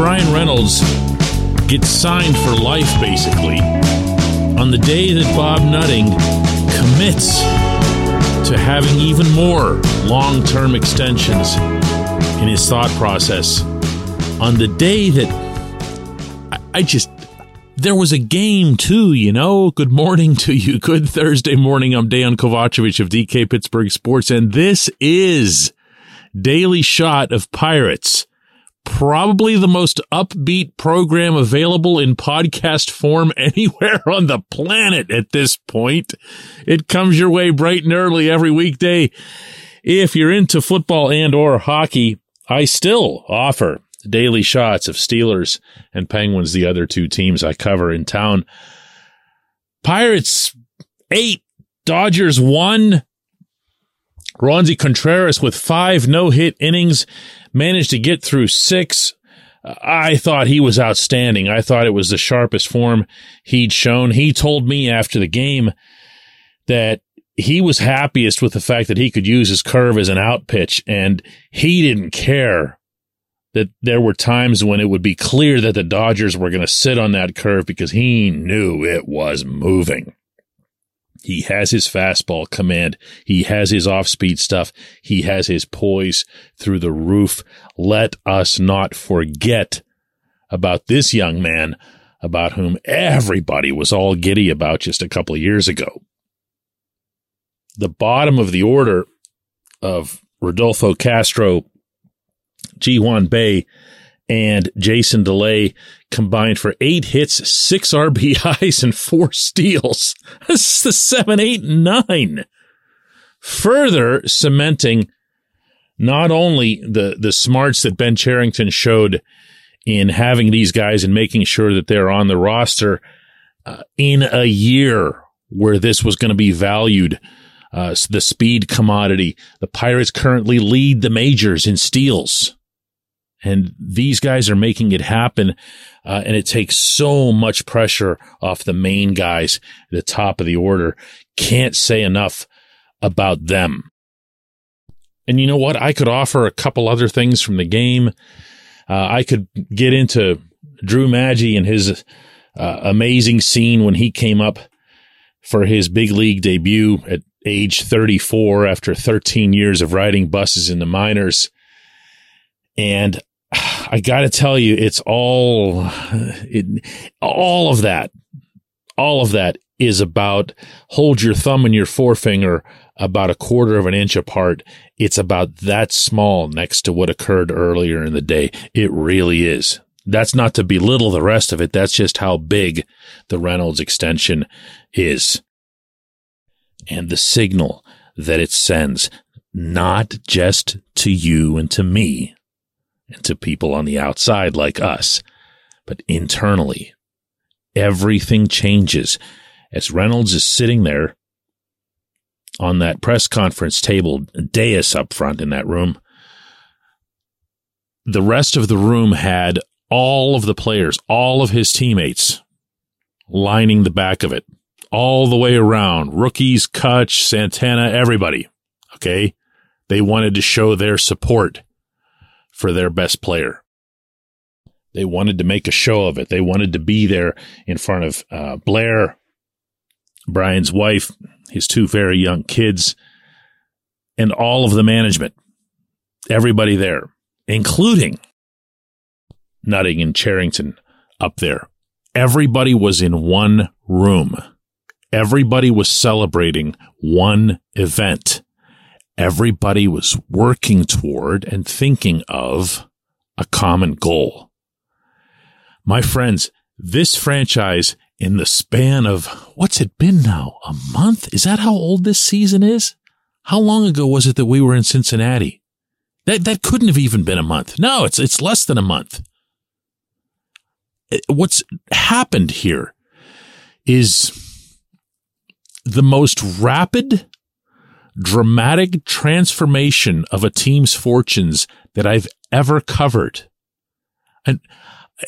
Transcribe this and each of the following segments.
Bryan Reynolds gets signed for life, basically, on the day that Bob Nutting commits to having even more long-term extensions in his thought process. On the day that there was a game, too, you know. Good morning to you. Good Thursday morning. I'm Dejan Kovacevic of DK Pittsburgh Sports, and this is Daily Shot of Pirates, probably the most upbeat program available in podcast form anywhere on the planet at this point. It comes your way bright and early every weekday. If you're into football and or hockey, I still offer daily shots of Steelers and Penguins, the other two teams I cover in town. Pirates 8, Dodgers 1. Ronzi Contreras with 5 no-hit innings managed to get through 6. I thought he was outstanding. I thought it was the sharpest form he'd shown. He told me after the game that he was happiest with the fact that he could use his curve as an out pitch, and he didn't care that there were times when it would be clear that the Dodgers were going to sit on that curve because he knew it was moving. He has his fastball command. He has his off-speed stuff. He has his poise through the roof. Let us not forget about this young man, about whom everybody was all giddy about just a couple of years ago. The bottom of the order of Rodolfo Castro, Ji-hwan Bae, and Jason DeLay combined for 8 hits, 6 RBIs, and 4 steals. That's the 7, 8, and 9. Further cementing not only the smarts that Ben Cherington showed in having these guys and making sure that they're on the roster in a year where this was going to be valued, the speed commodity. The Pirates currently lead the majors in steals, and these guys are making it happen, and it takes so much pressure off the main guys at the top of the order. Can't say enough about them. And you know what? I could offer a couple other things from the game. I could get into Drew Maggi and his amazing scene when he came up for his big league debut at age 34 after 13 years of riding buses in the minors. And I got to tell you, it's all of that is about hold your thumb and your forefinger about 1/4 of an inch apart. It's about that small next to what occurred earlier in the day. It really is. That's not to belittle the rest of it. That's just how big the Reynolds extension is, and the signal that it sends, not just to you and to me and to people on the outside like us, but internally. Everything changes as Reynolds is sitting there on that press conference table, dais up front in that room. The rest of the room had all of the players, all of his teammates lining the back of it, all the way around. Rookies, Kutch, Santana, everybody. Okay? They wanted to show their support for their best player. They wanted to make a show of it. They wanted to be there in front of Blair, Bryan's wife, his 2 very young kids, and all of the management. Everybody there, including Nutting and Charrington up there. Everybody was in one room. Everybody was celebrating one event. Everybody was working toward and thinking of a common goal. My friends, this franchise, in the span of, what's it been now? A month? Is that how old this season is? How long ago was it that we were in Cincinnati? That couldn't have even been a month. No, it's less than a month. What's happened here is the most rapid, dramatic transformation of a team's fortunes that I've ever covered. And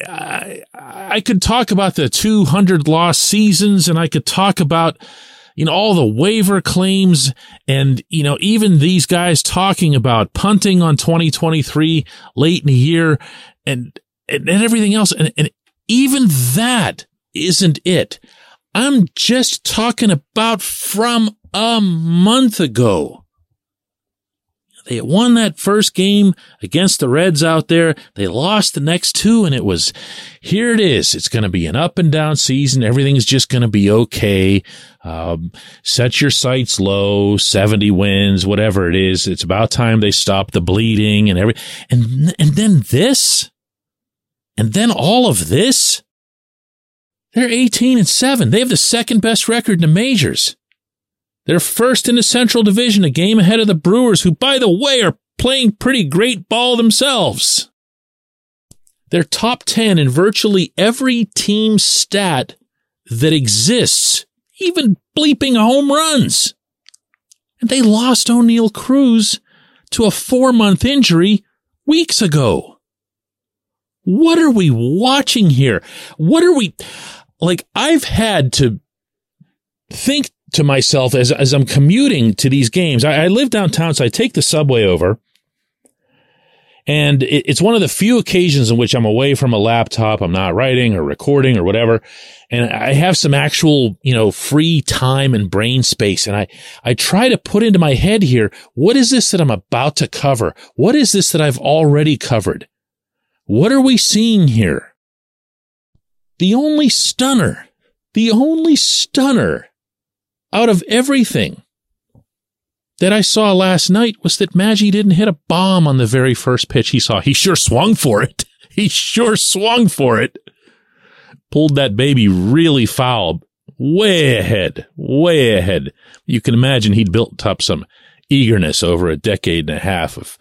I could talk about the 200 lost seasons, and I could talk about, you know, all the waiver claims, and, you know, even these guys talking about punting on 2023 late in the year, and and everything else. And even that isn't it. I'm just talking about from a month ago. They won that first game against the Reds out there. They lost the next two, and it was, here it is. It's going to be an up and down season. Everything's just going to be okay. Set your sights low, 70 wins, whatever it is. It's about time they stopped the bleeding and everything. And then this, and then all of this. They're 18-7. They have the second best record in the majors. They're first in the Central Division, a game ahead of the Brewers, who, by the way, are playing pretty great ball themselves. They're top 10 in virtually every team stat that exists, even bleeping home runs. And they lost O'Neill Cruz to a 4-month injury weeks ago. What are we watching here? What are we... Like, I've had to think to myself as I'm commuting to these games. I live downtown, so I take the subway over. And it's one of the few occasions in which I'm away from a laptop. I'm not writing or recording or whatever. And I have some actual, free time and brain space. And I try to put into my head here, what is this that I'm about to cover? What is this that I've already covered? What are we seeing here? The only stunner out of everything that I saw last night was that Maggi didn't hit a bomb on the very first pitch he saw. He sure swung for it. Pulled that baby really foul, way ahead. You can imagine he'd built up some eagerness over a decade and a half of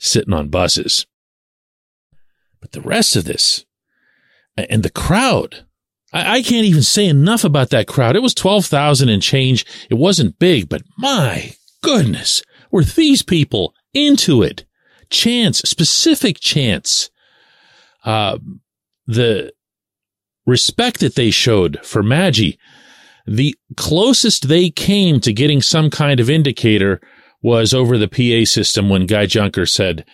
sitting on buses. But the rest of this, and the crowd, I can't even say enough about that crowd. It was 12,000 and change. It wasn't big, but my goodness, were these people into it? Chants, specific chants. The respect that they showed for Maggi, the closest they came to getting some kind of indicator was over the PA system when Guy Junker said,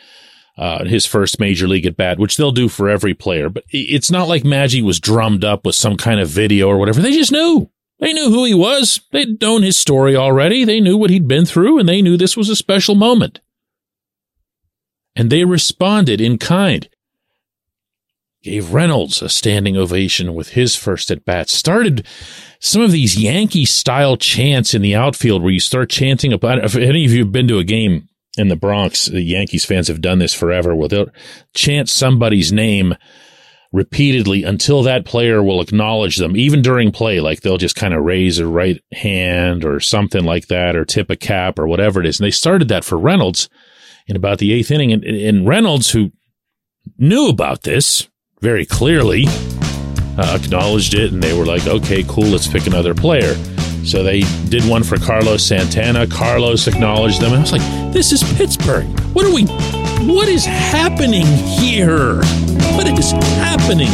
his first major league at bat, which they'll do for every player. But it's not like Maggi was drummed up with some kind of video or whatever. They just knew. They knew who he was. They'd known his story already. They knew what he'd been through, and they knew this was a special moment. And they responded in kind. Gave Reynolds a standing ovation with his first at bat. Started some of these Yankee-style chants in the outfield where you start chanting about, if any of you have been to a game in the Bronx, the Yankees fans have done this forever, where they'll chant somebody's name repeatedly until that player will acknowledge them, even during play. Like, they'll just kind of raise a right hand or something like that, or tip a cap or whatever it is. And they started that for Reynolds in about the eighth inning. And Reynolds, who knew about this very clearly, acknowledged it, and they were like, okay, cool, let's pick another player. So they did one for Carlos Santana. Carlos acknowledged them. And I was like, this is Pittsburgh. What is happening here? What is happening?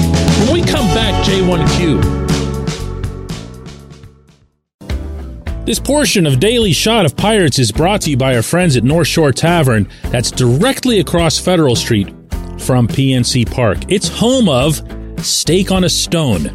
When we come back, J1Q. This portion of Daily Shot of Pirates is brought to you by our friends at North Shore Tavern. That's directly across Federal Street from PNC Park. It's home of Steak on a Stone,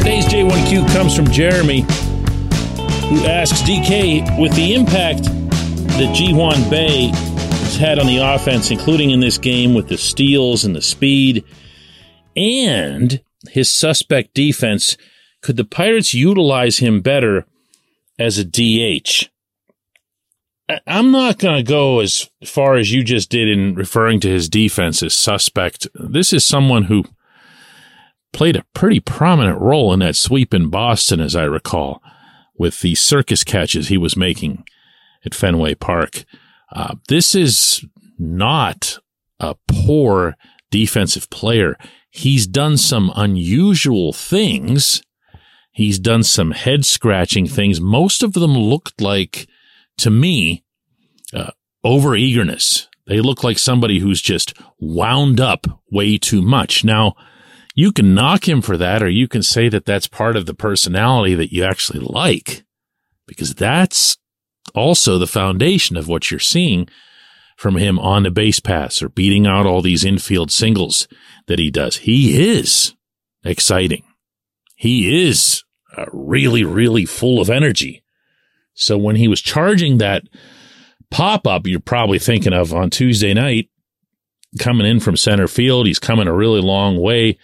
Today's J1Q comes from Jeremy, who asks, DK, with the impact that Ji-hwan Bae Reynolds had on the offense, including in this game with the steals and the speed and his suspect defense. Could the Pirates utilize him better as a DH? I'm not going to go as far as you just did in referring to his defense as suspect. This is someone who played a pretty prominent role in that sweep in Boston, as I recall, with the circus catches he was making at Fenway Park. This is not a poor defensive player. He's done some unusual things. He's done some head-scratching things. Most of them looked like, to me, over-eagerness. They look like somebody who's just wound up way too much. Now, you can knock him for that, or you can say that that's part of the personality that you actually like, because that's also the foundation of what you're seeing from him on the base pass or beating out all these infield singles that he does. He is exciting. He is really, really full of energy. So when he was charging that pop-up you're probably thinking of on Tuesday night, coming in from center field, he's coming a really long way.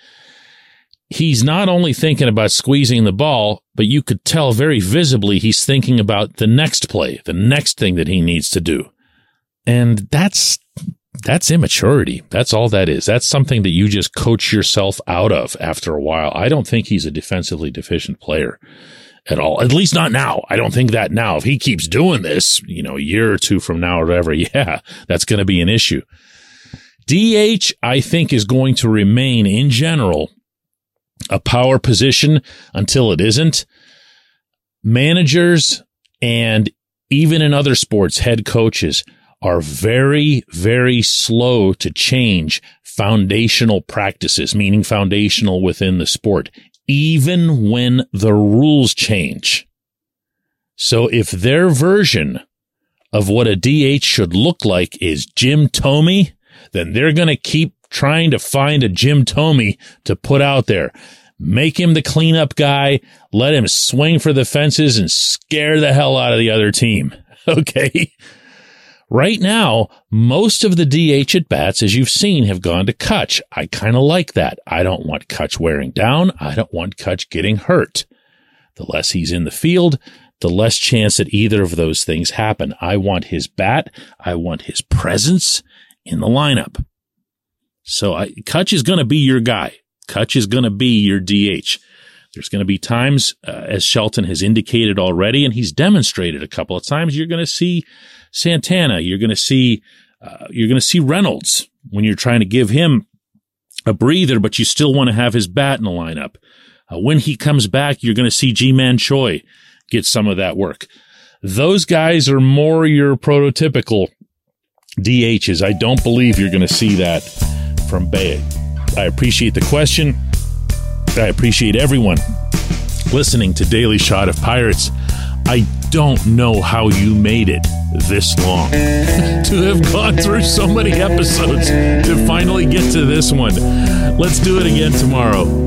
He's not only thinking about squeezing the ball, but you could tell very visibly he's thinking about the next play, the next thing that he needs to do. And that's immaturity. That's all that is. That's something that you just coach yourself out of after a while. I don't think he's a defensively deficient player at all, at least not now. I don't think that now. If he keeps doing this, a year or two from now or whatever, yeah, that's going to be an issue. DH, I think, is going to remain, in general, a power position until it isn't. Managers and even in other sports, head coaches are very, very slow to change foundational practices, meaning foundational within the sport, even when the rules change. So if their version of what a DH should look like is Jim Tomey, then they're going to keep trying to find a Jim Tomey to put out there. Make him the cleanup guy. Let him swing for the fences and scare the hell out of the other team. Okay. Right now, most of the DH at-bats, as you've seen, have gone to Kutch. I kind of like that. I don't want Kutch wearing down. I don't want Kutch getting hurt. The less he's in the field, the less chance that either of those things happen. I want his bat. I want his presence in the lineup. So Kutch is going to be your guy. Kutch is going to be your DH. There's going to be times, as Shelton has indicated already, and he's demonstrated a couple of times, you're going to see Santana, you're going to see Reynolds when you're trying to give him a breather, but you still want to have his bat in the lineup. When he comes back, you're going to see G-Man Choi get some of that work. Those guys are more your prototypical DHs. I don't believe you're going to see that from Bae. I appreciate the question. I appreciate everyone listening to Daily Shot of Pirates. I don't know how you made it this long to have gone through so many episodes to finally get to this one. Let's do it again tomorrow.